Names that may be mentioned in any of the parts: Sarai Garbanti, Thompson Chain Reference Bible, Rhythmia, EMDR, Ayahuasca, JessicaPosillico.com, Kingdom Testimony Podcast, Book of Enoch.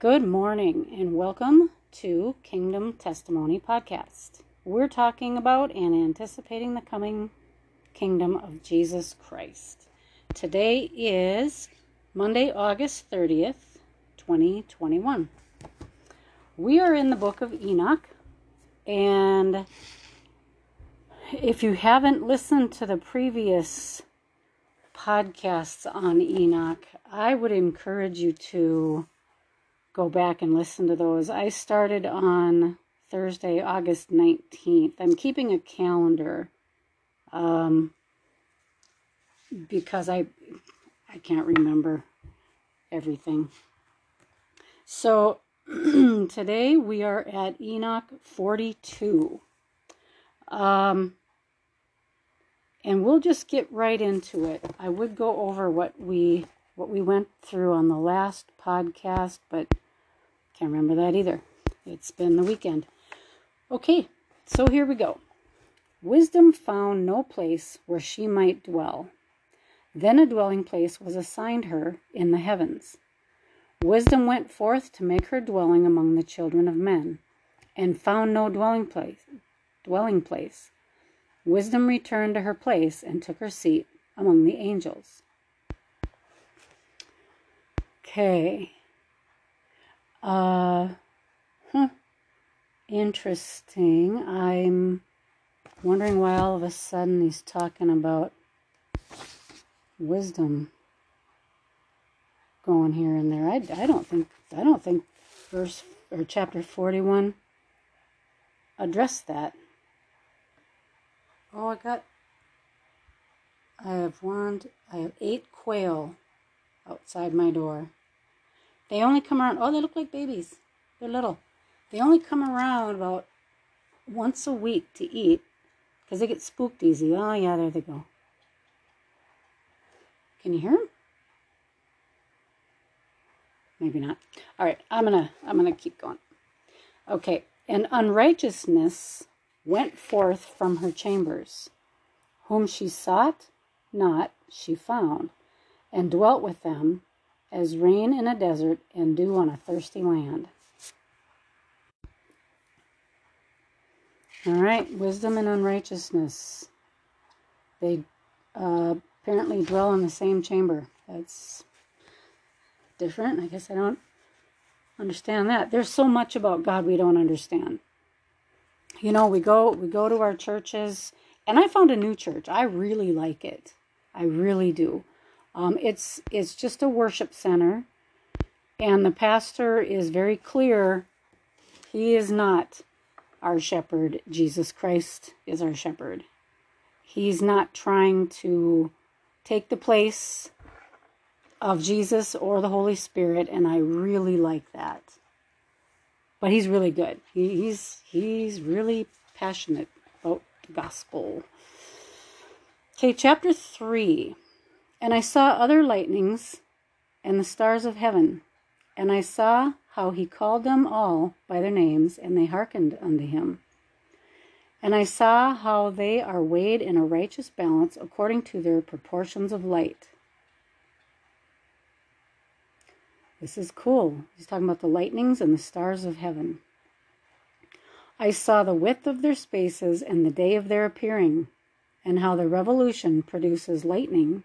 Good morning and welcome to Kingdom Testimony Podcast. We're talking about and anticipating the coming kingdom of Jesus Christ. Today is Monday, August 30th, 2021. We are in the Book of Enoch, and if you haven't listened to the previous podcasts on Enoch, I would encourage you to go back and listen to those. I started on Thursday, August 19th. I'm keeping a calendar because I can't remember everything. So today we are at Enoch 42. And we'll just get right into it. I would go over what we went through on the last podcast, but can't remember that either. It's been the weekend. Okay, so here we go. Wisdom found no place where she might dwell. Then a dwelling place was assigned her in the heavens. Wisdom went forth to make her dwelling among the children of men, and found no dwelling place. Wisdom returned to her place and took her seat among the angels. Okay. Interesting. I'm wondering why all of a sudden he's talking about wisdom going here and there. I don't think verse or chapter 41 addressed that. Oh, I have 8 quail outside my door. They only come around. Oh, they look like babies. They're little. They only come around about once a week to eat because they get spooked easy. Oh, yeah, there they go. Can you hear them? Maybe not. All right, I'm gonna keep going. Okay, and unrighteousness went forth from her chambers. Whom she sought not, she found, and dwelt with them, as rain in a desert and dew on a thirsty land. All right, wisdom and unrighteousness. They apparently dwell in the same chamber. That's different. I guess I don't understand that. There's so much about God we don't understand. You know, we go to our churches, and I found a new church. I really like it. I really do. It's just a worship center, and the pastor is very clear. He is not our shepherd. Jesus Christ is our shepherd. He's not trying to take the place of Jesus or the Holy Spirit, and I really like that. But he's really good. He's really passionate about the gospel. Okay, chapter 3. And I saw other lightnings and the stars of heaven, and I saw how he called them all by their names, and they hearkened unto him. And I saw how they are weighed in a righteous balance according to their proportions of light. This is cool. He's talking about the lightnings and the stars of heaven. I saw the width of their spaces and the day of their appearing, and how the revolution produces lightning.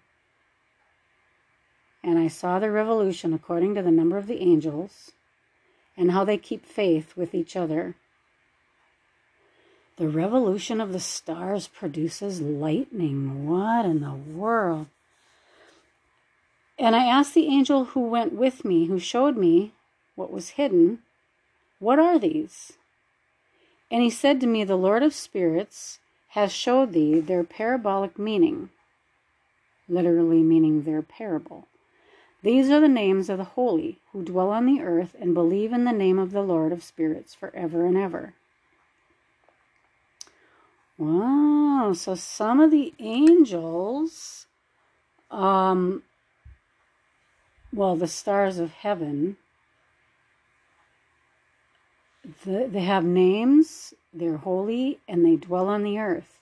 And I saw the revolution according to the number of the angels, and how they keep faith with each other. The revolution of the stars produces lightning. What in the world? And I asked the angel who went with me, who showed me what was hidden, what are these? And he said to me, the Lord of Spirits has showed thee their parabolic meaning, literally meaning their parable. These are the names of the holy who dwell on the earth and believe in the name of the Lord of Spirits forever and ever. Wow, so some of the angels, the stars of heaven, they have names, they're holy, and they dwell on the earth.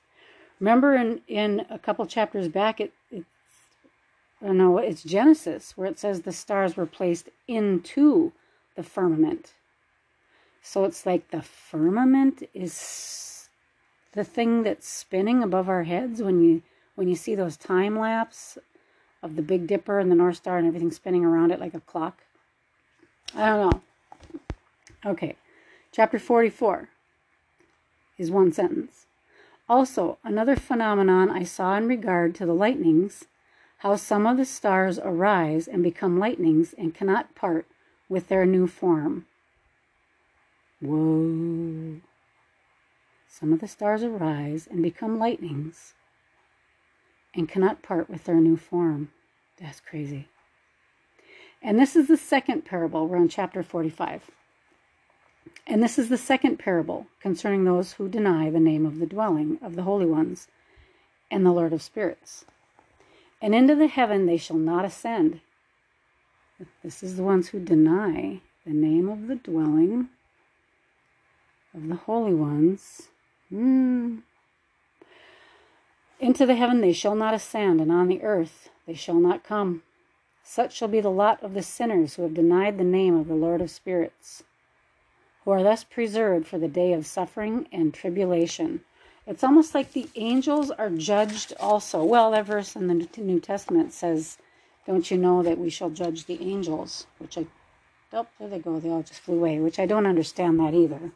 Remember in a couple chapters back, it's Genesis, where it says the stars were placed into the firmament. So it's like the firmament is the thing that's spinning above our heads when you see those time lapse of the Big Dipper and the North Star and everything spinning around it like a clock. I don't know. Okay. Chapter 44 is one sentence. Also, another phenomenon I saw in regard to the lightnings, how some of the stars arise and become lightnings and cannot part with their new form. Whoa. Some of the stars arise and become lightnings and cannot part with their new form. That's crazy. And this is the second parable. We're on chapter 45. And this is the second parable concerning those who deny the name of the dwelling of the holy ones and the Lord of spirits. And into the heaven they shall not ascend. This is the ones who deny the name of the dwelling of the holy ones. Into the heaven they shall not ascend, and on the earth they shall not come. Such shall be the lot of the sinners who have denied the name of the Lord of spirits, who are thus preserved for the day of suffering and tribulation. It's almost like the angels are judged also. Well, that verse in the New Testament says, don't you know that we shall judge the angels? Oh, there they go. They all just flew away, which I don't understand that either.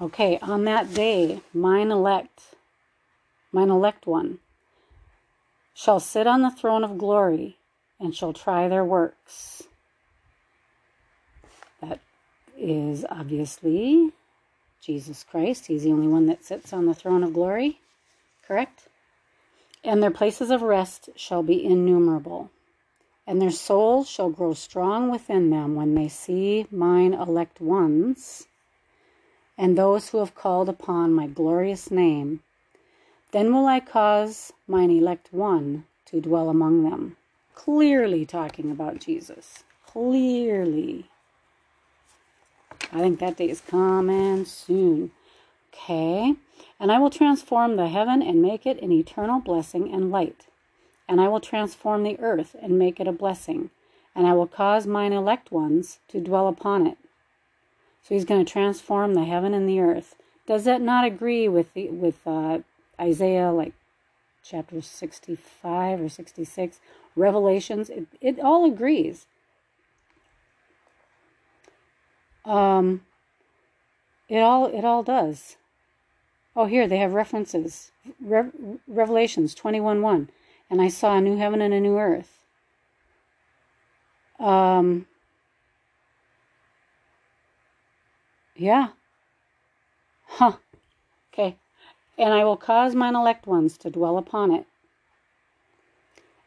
Okay, on that day, mine elect one, shall sit on the throne of glory and shall try their works. That is obviously Jesus Christ. He's the only one that sits on the throne of glory, correct? And their places of rest shall be innumerable, and their souls shall grow strong within them when they see mine elect ones, and those who have called upon my glorious name. Then will I cause mine elect one to dwell among them. Clearly talking about Jesus. Clearly. I think that day is coming soon. Okay. And I will transform the heaven and make it an eternal blessing and light. And I will transform the earth and make it a blessing. And I will cause mine elect ones to dwell upon it. So he's going to transform the heaven and the earth. Does that not agree with Isaiah, like chapter 65 or 66, Revelations? It all agrees. It all does. Oh, here they have references. Revelations 21:1, and I saw a new heaven and a new earth. Yeah. Huh. Okay. And I will cause mine elect ones to dwell upon it.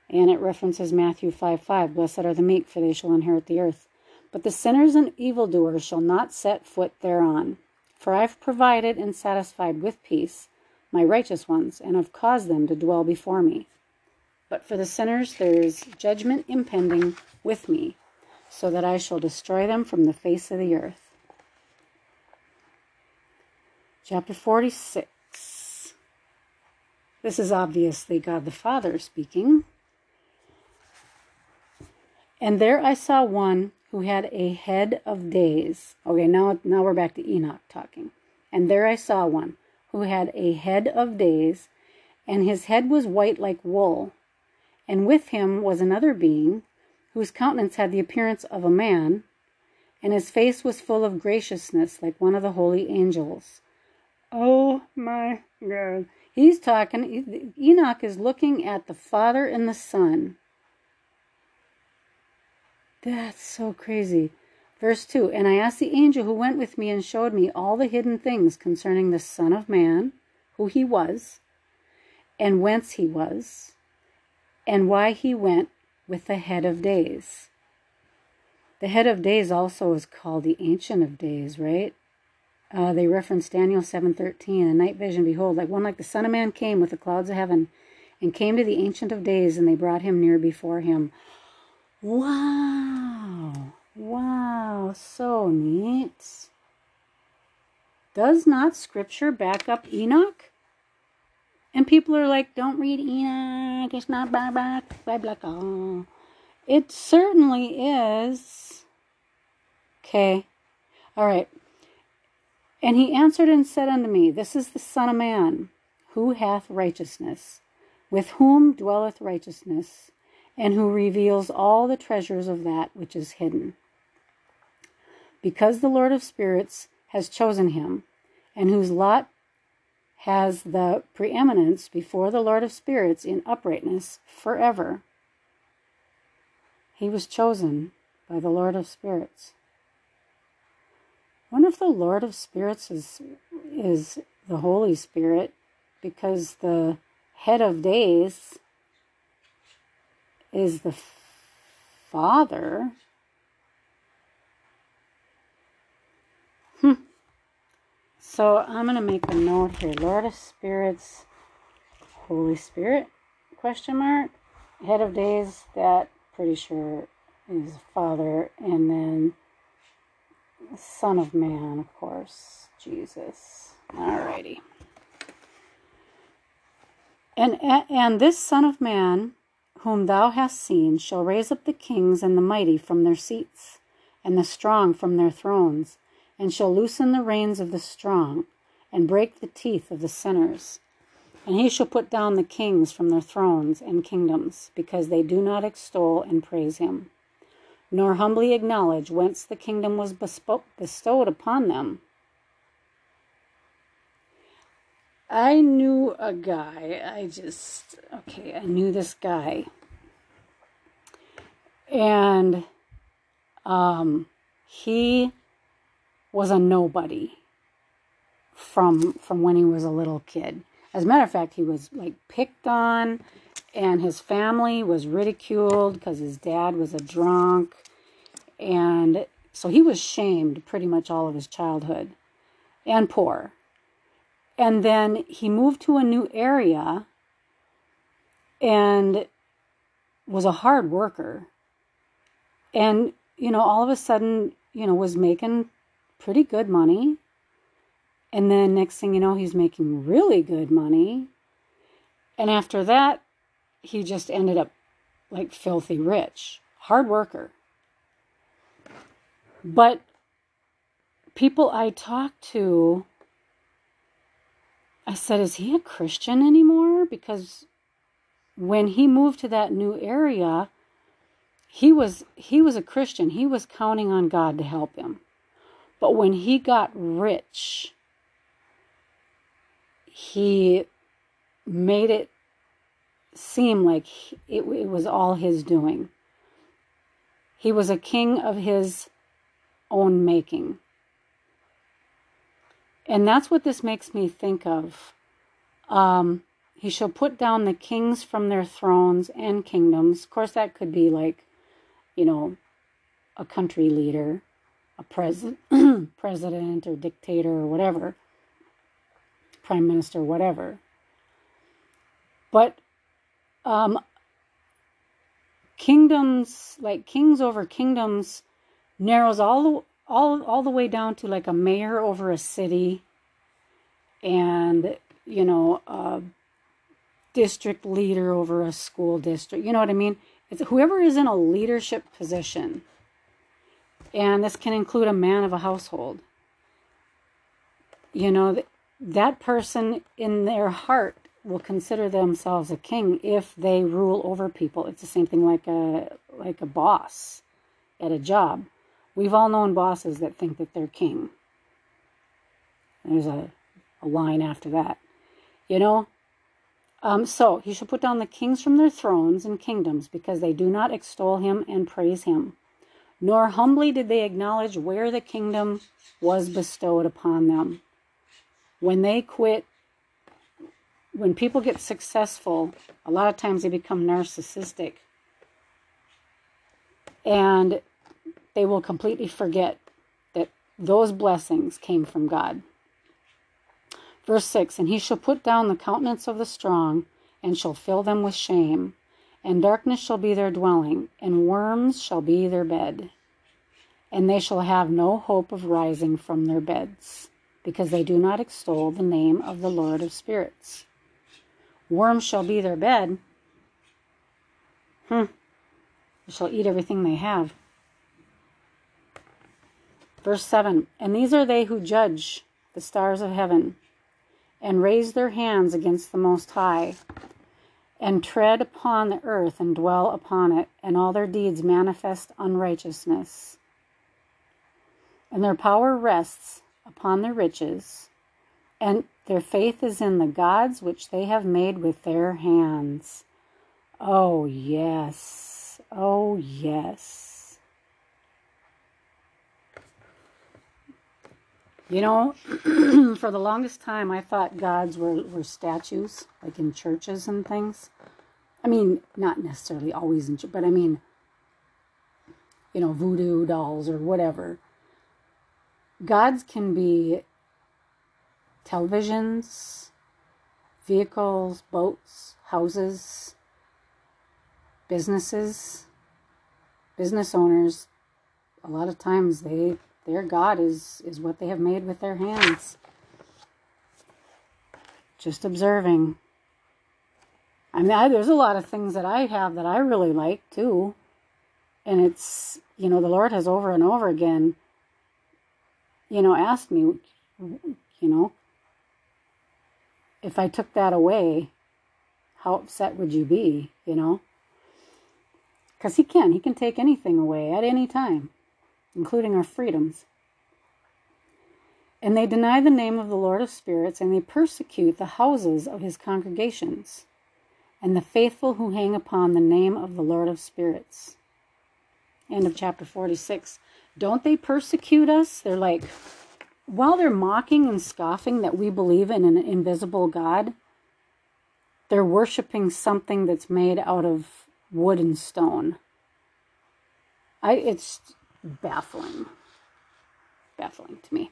And it references Matthew 5:5. Blessed are the meek, for they shall inherit the earth. But the sinners and evildoers shall not set foot thereon. For I have provided and satisfied with peace my righteous ones, and have caused them to dwell before me. But for the sinners there is judgment impending with me, so that I shall destroy them from the face of the earth. Chapter 46. This is obviously God the Father speaking. And there I saw one who had a head of days. Okay, now we're back to Enoch talking. And there I saw one who had a head of days, and his head was white like wool. And with him was another being, whose countenance had the appearance of a man, and his face was full of graciousness like one of the holy angels. Oh my God. He's talking. Enoch is looking at the Father and the Son. That's so crazy. Verse 2, and I asked the angel who went with me and showed me all the hidden things concerning the Son of Man, who he was, and whence he was, and why he went with the head of days. The head of days also is called the Ancient of Days, right? They reference Daniel 7:13, a night vision, behold, like one like the Son of Man came with the clouds of heaven, and came to the Ancient of Days, and they brought him near before him. Wow. Wow. So neat. Does not Scripture back up Enoch? And people are like, don't read Enoch, it's not blah, blah, blah, blah, blah. It certainly is. Okay. All right. And he answered and said unto me, This is the Son of Man, who hath righteousness, with whom dwelleth righteousness, and who reveals all the treasures of that which is hidden. Because the Lord of Spirits has chosen him, and whose lot has the preeminence before the Lord of Spirits in uprightness forever. He was chosen by the Lord of Spirits. I wonder if the Lord of Spirits is the Holy Spirit, because the head of days is the Father. So I'm going to make a note here. Lord of Spirits, Holy Spirit, ? Head of days, that pretty sure is Father. And then Son of Man, of course, Jesus. Alrighty. And this Son of Man, whom thou hast seen, shall raise up the kings and the mighty from their seats, and the strong from their thrones, and shall loosen the reins of the strong, and break the teeth of the sinners. And he shall put down the kings from their thrones and kingdoms, because they do not extol and praise him, nor humbly acknowledge whence the kingdom was bestowed upon them. I knew a guy. I knew this guy. And he was a nobody from when he was a little kid. As a matter of fact, he was like picked on, and his family was ridiculed because his dad was a drunk. And so he was shamed pretty much all of his childhood, and poor. And then he moved to a new area and was a hard worker. And, all of a sudden, was making pretty good money. And then next thing you know, he's making really good money. And after that, he just ended up like filthy rich, hard worker. But people I talked to, I said, is he a Christian anymore? Because when he moved to that new area, he was a Christian. He was counting on God to help him. But when he got rich, he made it seem like it was all his doing. He was a king of his own making. And that's what this makes me think of. He shall put down the kings from their thrones and kingdoms. Of course, that could be like, a country leader, a president or dictator or whatever, prime minister, whatever. But kingdoms, like kings over kingdoms, narrows all the way down to like a mayor over a city, and a district leader over a school district. You know what I mean? It's whoever is in a leadership position, and this can include a man of a household. That person in their heart will consider themselves a king if they rule over people. It's the same thing like a boss at a job. We've all known bosses that think that they're king. There's a line after that, So he shall put down the kings from their thrones and kingdoms, because they do not extol him and praise him, nor humbly did they acknowledge where the kingdom was bestowed upon them. When they quit, when people get successful, a lot of times they become narcissistic. And they will completely forget that those blessings came from God. Verse 6, And he shall put down the countenance of the strong, and shall fill them with shame, and darkness shall be their dwelling, and worms shall be their bed. And they shall have no hope of rising from their beds, because they do not extol the name of the Lord of Spirits. Worms shall be their bed. and shall eat everything they have. Verse 7, and these are they who judge the stars of heaven, and raise their hands against the Most High, and tread upon the earth, and dwell upon it, and all their deeds manifest unrighteousness. And their power rests upon their riches, and their faith is in the gods which they have made with their hands. Oh, yes. Oh, yes. You know, for the longest time, I thought gods were statues, like in churches and things. I mean, not necessarily always in church, but I mean, you know, voodoo dolls or whatever. Gods can be televisions, vehicles, boats, houses, businesses, business owners. A lot of times their God is what they have made with their hands. Just observing. I mean, there's a lot of things that I have that I really like, too. And it's, you know, the Lord has over and over again, you know, asked me, you know, if I took that away, how upset would you be, you know? Because He can take anything away at any time, including our freedoms. And they deny the name of the Lord of Spirits, and they persecute the houses of his congregations, and the faithful who hang upon the name of the Lord of Spirits. End of chapter 46. Don't they persecute us? They're like, while they're mocking and scoffing that we believe in an invisible God, they're worshiping something that's made out of wood and stone. It's baffling to me.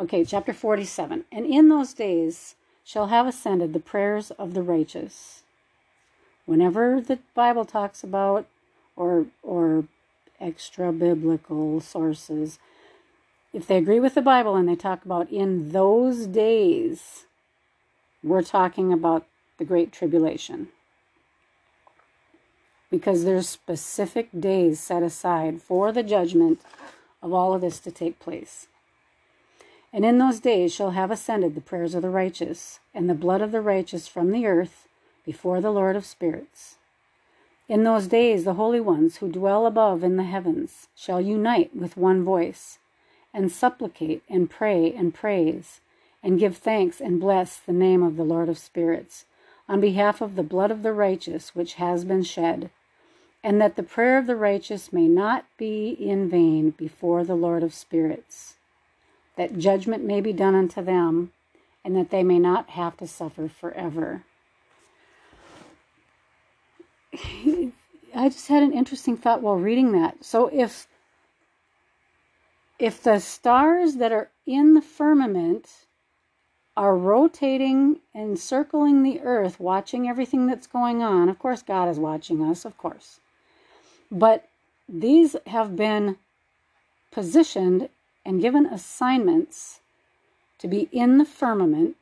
Okay, chapter 47. And in those days shall have ascended the prayers of the righteous. Whenever the Bible talks about or extra biblical sources, if they agree with the Bible and they talk about in those days, we're talking about the Great Tribulation. Because there's specific days set aside for the judgment of all of this to take place. And in those days shall have ascended the prayers of the righteous, and the blood of the righteous from the earth before the Lord of Spirits. In those days the holy ones who dwell above in the heavens shall unite with one voice, and supplicate, and pray, and praise, and give thanks, and bless the name of the Lord of Spirits, on behalf of the blood of the righteous which has been shed, and that the prayer of the righteous may not be in vain before the Lord of Spirits, that judgment may be done unto them, and that they may not have to suffer forever. I just had an interesting thought while reading that. So if the stars that are in the firmament are rotating and circling the earth, watching everything that's going on, of course God is watching us, of course. But these have been positioned and given assignments to be in the firmament.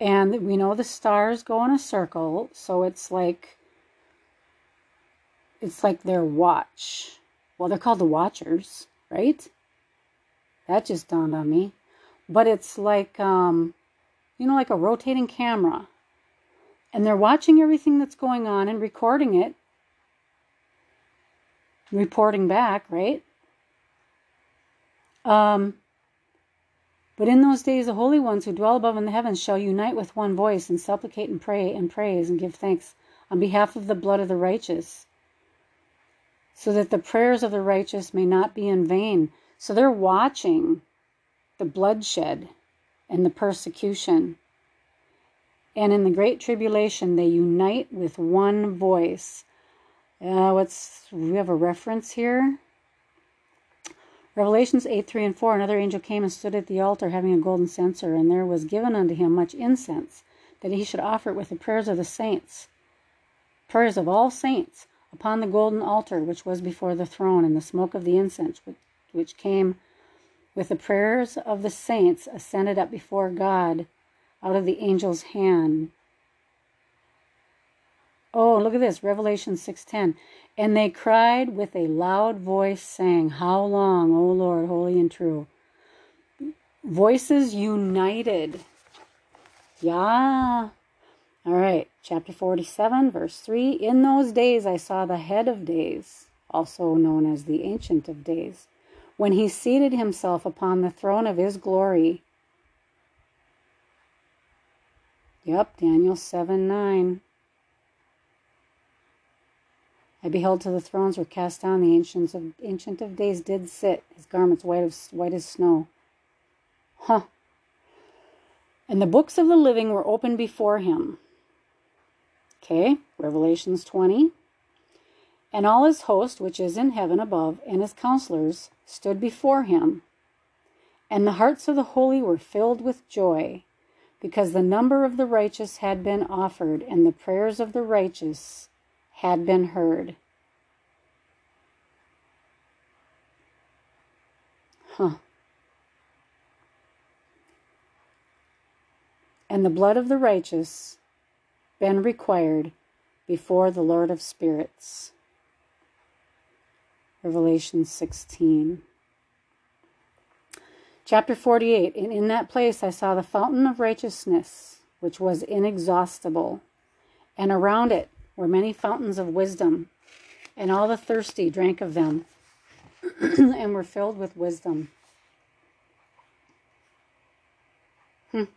And we know the stars go in a circle, so it's like their watch. Well, they're called the Watchers, right? That just dawned on me. But it's like, like a rotating camera. And they're watching everything that's going on and recording it. Reporting back, right? But in those days the holy ones who dwell above in the heavens shall unite with one voice and supplicate and pray and praise and give thanks on behalf of the blood of the righteous, so that the prayers of the righteous may not be in vain. So they're watching the bloodshed and the persecution. And in the Great Tribulation, they unite with one voice. We have a reference here. Revelations 8:3-4, another angel came and stood at the altar having a golden censer, and there was given unto him much incense, that he should offer it with the prayers of the saints, prayers of all saints, upon the golden altar which was before the throne, and the smoke of the incense which came with the prayers of the saints ascended up before God out of the angel's hand. Oh, look at this, Revelation 6:10. And they cried with a loud voice, saying, How long, O Lord, holy and true? Voices united. Yeah. All right, chapter 47, verse 3. In those days I saw the Head of Days, also known as the Ancient of Days, when he seated himself upon the throne of his glory. Yep, Daniel 7:9. I beheld till the thrones were cast down, the Ancient of Days did sit, his garments white as snow. Huh. And the books of the living were opened before him. Okay, Revelations 20. And all his host, which is in heaven above, and his counselors stood before him. And the hearts of the holy were filled with joy, because the number of the righteous had been offered, and the prayers of the righteous had been heard. Huh. And the blood of the righteous been required before the Lord of Spirits. Revelation 16. Chapter 48. And in that place I saw the fountain of righteousness, which was inexhaustible, and around it were many fountains of wisdom, and all the thirsty drank of them, and were filled with wisdom. John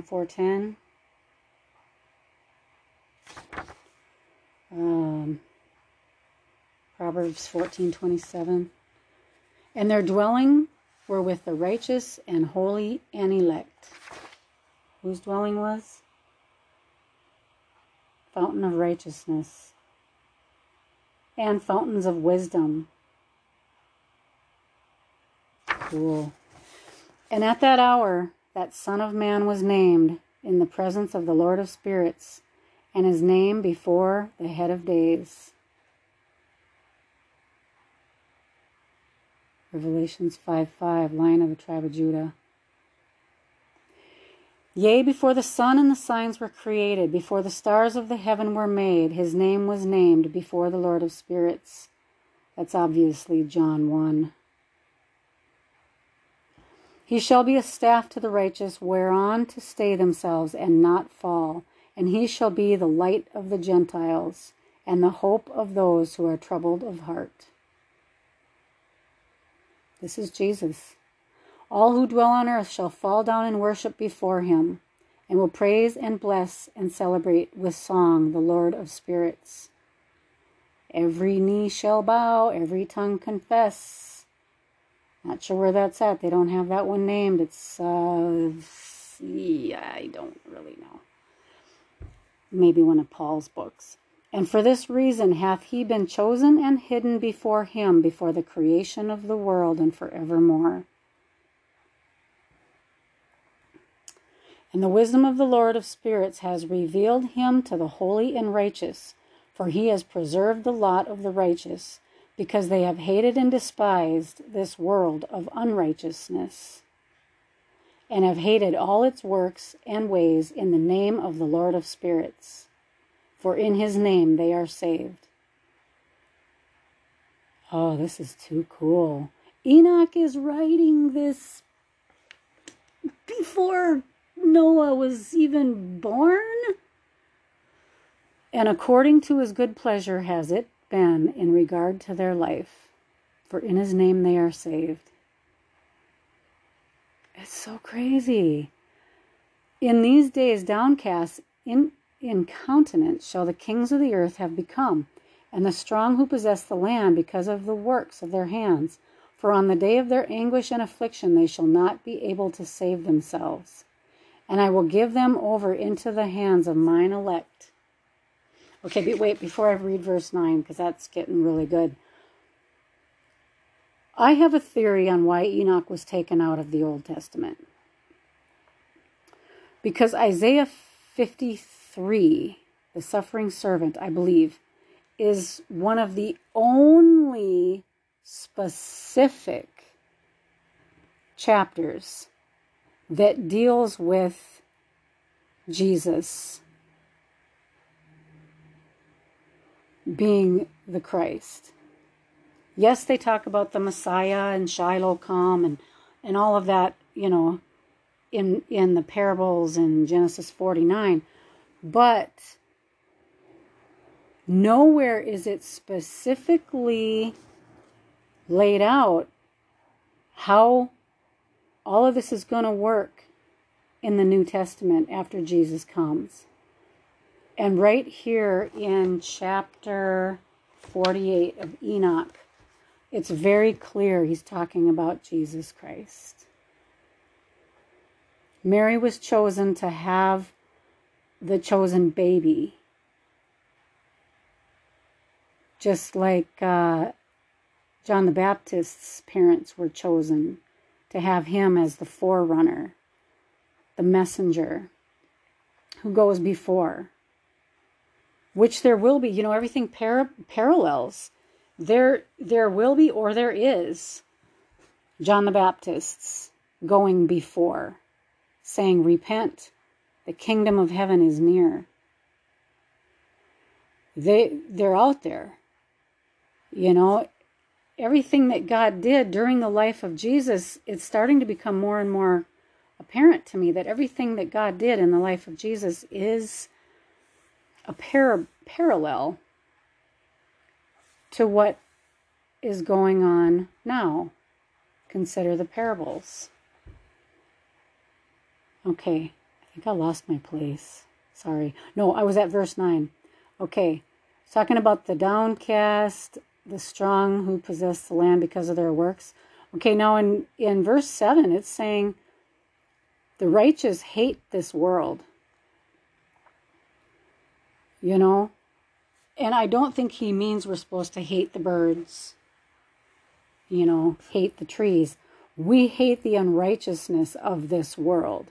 4:10. Proverbs 14:27. And their dwelling were with the righteous and holy and elect. Whose dwelling was? Fountain of righteousness and fountains of wisdom. Cool. And at that hour, that Son of Man was named in the presence of the Lord of Spirits, and his name before the Head of Days. Revelations 5:5, Lion of the tribe of Judah. Yea, before the sun and the signs were created, before the stars of the heaven were made, his name was named before the Lord of Spirits. That's obviously John 1. He shall be a staff to the righteous, whereon to stay themselves and not fall, and he shall be the light of the Gentiles, and the hope of those who are troubled of heart. This is Jesus. All who dwell on earth shall fall down and worship before him, and will praise and bless and celebrate with song the Lord of Spirits. Every knee shall bow, every tongue confess. Not sure where that's at. They don't have that one named. It's, I don't really know. Maybe one of Paul's books. And for this reason hath he been chosen and hidden before him, before the creation of the world and forevermore. And the wisdom of the Lord of Spirits has revealed him to the holy and righteous, for he has preserved the lot of the righteous, because they have hated and despised this world of unrighteousness, and have hated all its works and ways in the name of the Lord of Spirits, for in his name they are saved. Oh, this is too cool. Enoch is writing this before Noah was even born? And according to his good pleasure has it been in regard to their life, for in his name they are saved. It's so crazy. In these days downcast in incontinence shall the kings of the earth have become, and the strong who possess the land because of the works of their hands, for on the day of their anguish and affliction they shall not be able to save themselves. And I will give them over into the hands of mine elect. Okay, but wait, before I read verse 9, because that's getting really good. I have a theory on why Enoch was taken out of the Old Testament. Because Isaiah 53, the suffering servant, I believe, is one of the only specific chapters that deals with Jesus being the Christ. Yes, they talk about the Messiah and Shiloh come and all of that, you know, in the parables in Genesis 49. But nowhere is it specifically laid out how all of this is going to work in the New Testament after Jesus comes. And right here in chapter 48 of Enoch, it's very clear he's talking about Jesus Christ. Mary was chosen to have the chosen baby. Just like John the Baptist's parents were chosen to have him as the forerunner, the messenger who goes before. Which there will be, you know, everything parallels. There will be, or there is, John the Baptist's going before, saying, repent, the kingdom of heaven is near. They're out there. You know, everything that God did during the life of Jesus, it's starting to become more and more apparent to me that everything that God did in the life of Jesus is a parallel to what is going on now. Consider the parables. Okay, I think I lost my place. Sorry. No, I was at verse 9. Okay, talking about the downcast, the strong who possess the land because of their works. Okay, now in verse 7, it's saying, the righteous hate this world. You know, and I don't think he means we're supposed to hate the birds, you know, hate the trees. We hate the unrighteousness of this world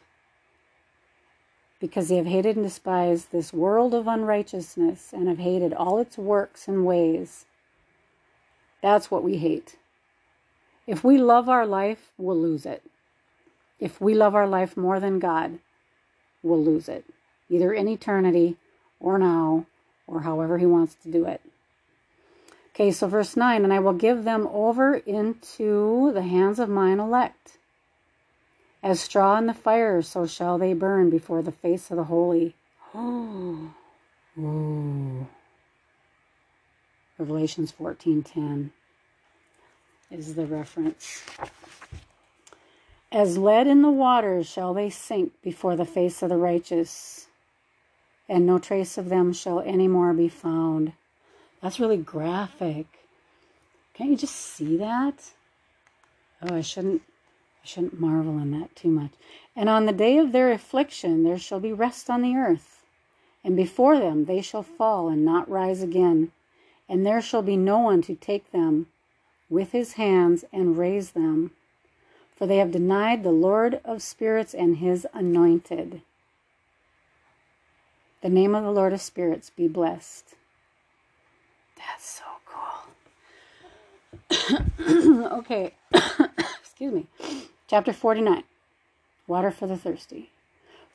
because they have hated and despised this world of unrighteousness and have hated all its works and ways. That's what we hate. If we love our life, we'll lose it. If we love our life more than God, we'll lose it, either in eternity or now, or however he wants to do it. Okay, so verse 9, and I will give them over into the hands of mine elect. As straw in the fire, so shall they burn before the face of the holy. Oh. Ooh. Revelations 14:10 is the reference. As lead in the water shall they sink before the face of the righteous, and no trace of them shall any more be found. That's really graphic. Can't you just see that? Oh, I shouldn't marvel in that too much. And on the day of their affliction there shall be rest on the earth, and before them they shall fall and not rise again, and there shall be no one to take them with his hands and raise them, for they have denied the Lord of spirits and his anointed. The name of the Lord of Spirits be blessed. That's so cool. Okay. Excuse me. Chapter 49. Water for the thirsty.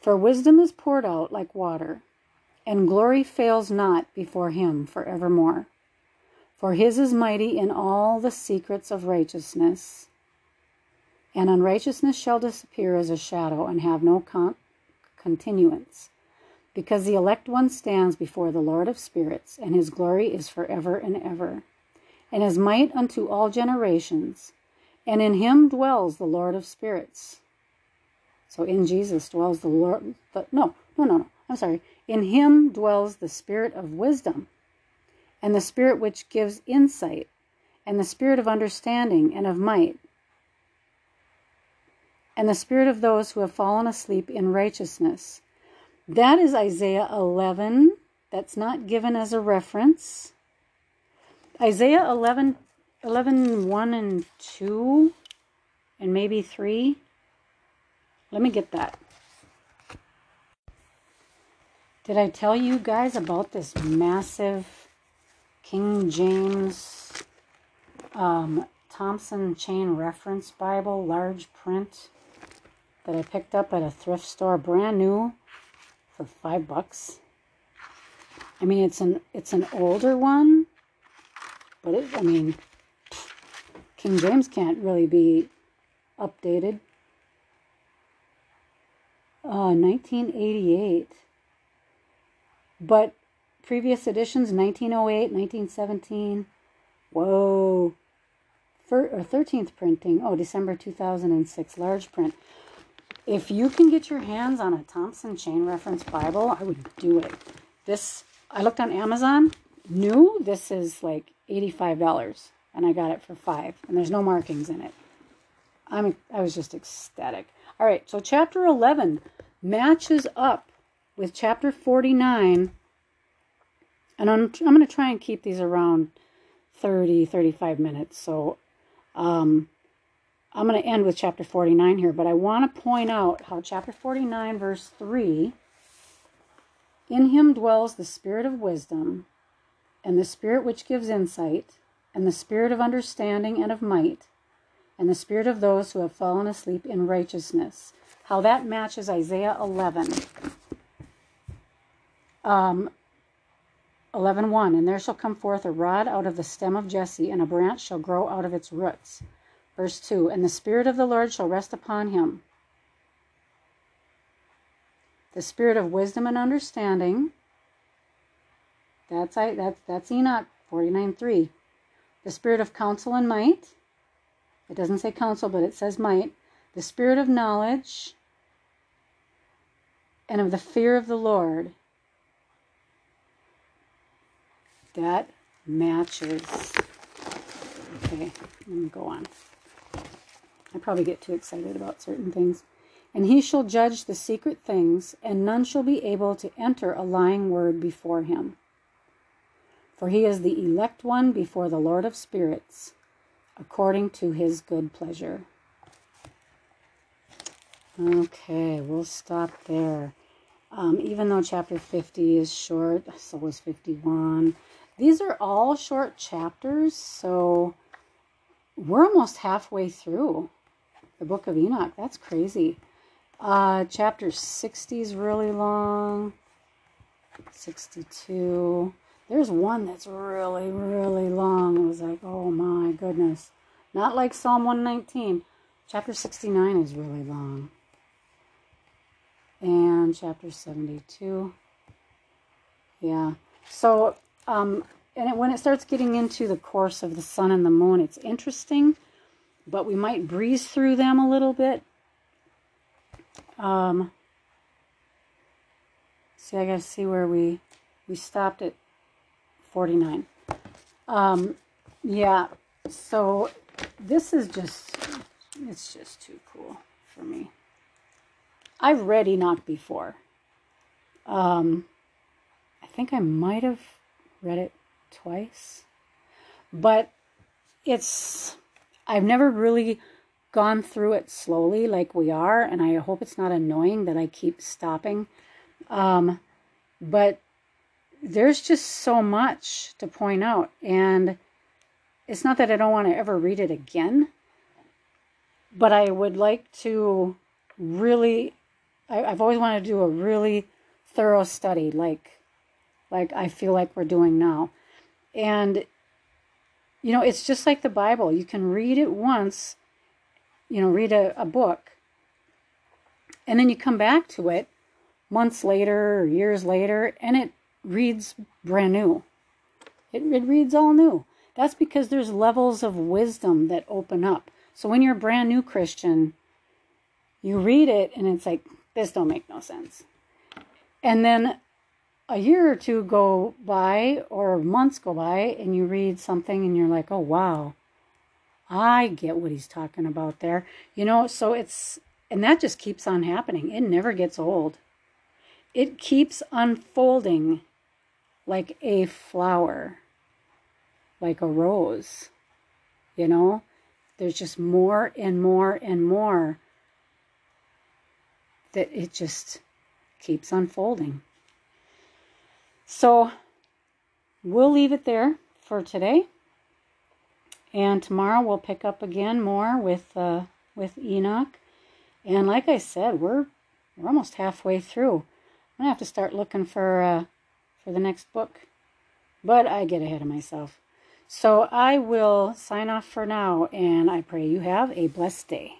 For wisdom is poured out like water, and glory fails not before him forevermore. For his is mighty in all the secrets of righteousness, and unrighteousness shall disappear as a shadow and have no continuance. Because the elect one stands before the Lord of spirits, and his glory is forever and ever, and his might unto all generations, and in him dwells the Lord of spirits. So in Jesus dwells the Lord, in him dwells the spirit of wisdom, and the spirit which gives insight, and the spirit of understanding and of might, and the spirit of those who have fallen asleep in righteousness. That is Isaiah 11. That's not given as a reference. Isaiah 11, 1 and 2, and maybe 3. Let me get that. Did I tell you guys about this massive King James Thompson Chain Reference Bible, large print, that I picked up at a thrift store, brand new, for $5? I mean, it's an older one, but King James can't really be updated. 1988. But previous editions, 1908, 1917. Whoa. 13th printing. Oh, December 2006, large print. If you can get your hands on a Thompson Chain Reference Bible, I would do it. This, I looked on Amazon, new. This is like $85, and I got it for $5, and there's no markings in it. I was just ecstatic. All right, so chapter 11 matches up with chapter 49, and I'm going to try and keep these around 30, 35 minutes, so I'm going to end with chapter 49 here, but I want to point out how chapter 49, verse 3, in him dwells the spirit of wisdom, and the spirit which gives insight, and the spirit of understanding and of might, and the spirit of those who have fallen asleep in righteousness. How that matches Isaiah 11. 11:1, and there shall come forth a rod out of the stem of Jesse, and a branch shall grow out of its roots. Verse 2, and the spirit of the Lord shall rest upon him, the spirit of wisdom and understanding. That's Enoch 49:3. The spirit of counsel and might. It doesn't say counsel, but it says might. The spirit of knowledge and of the fear of the Lord. That matches. Okay, let me go on. I probably get too excited about certain things. And he shall judge the secret things, and none shall be able to enter a lying word before him. For he is the elect one before the Lord of spirits, according to his good pleasure. Okay, we'll stop there. Even though chapter 50 is short, so is 51. These are all short chapters, so we're almost halfway through the Book of Enoch. That's crazy. Chapter 60 is really long. 62. There's one that's really, really long. I was like, oh my goodness. Not like Psalm 119. Chapter 69 is really long. And chapter 72. Yeah. So, when it starts getting into the course of the sun and the moon, it's interesting, but we might breeze through them a little bit. See, I gotta see where we stopped at 49. Yeah, so this is it's just too cool for me. I've read Enoch before. I think I might have read it twice, but I've never really gone through it slowly like we are, and I hope it's not annoying that I keep stopping. But there's just so much to point out, and it's not that I don't want to ever read it again, but I would like to really, I've always wanted to do a really thorough study like I feel like we're doing now. And, it's just like the Bible. You can read it once, read a book, and then you come back to it months later or years later, and it reads brand new. It reads all new. That's because there's levels of wisdom that open up. So when you're a brand new Christian, you read it and it's like, this don't make no sense. And then a year or two go by, or months go by, and you read something and you're like, oh wow, I get what he's talking about there. So and that just keeps on happening. It never gets old. It keeps unfolding like a flower, like a rose. There's just more and more and more that it just keeps unfolding. So we'll leave it there for today. And tomorrow we'll pick up again more with Enoch. And like I said, we're almost halfway through. I'm going to have to start looking for for the next book, but I get ahead of myself. So I will sign off for now, and I pray you have a blessed day.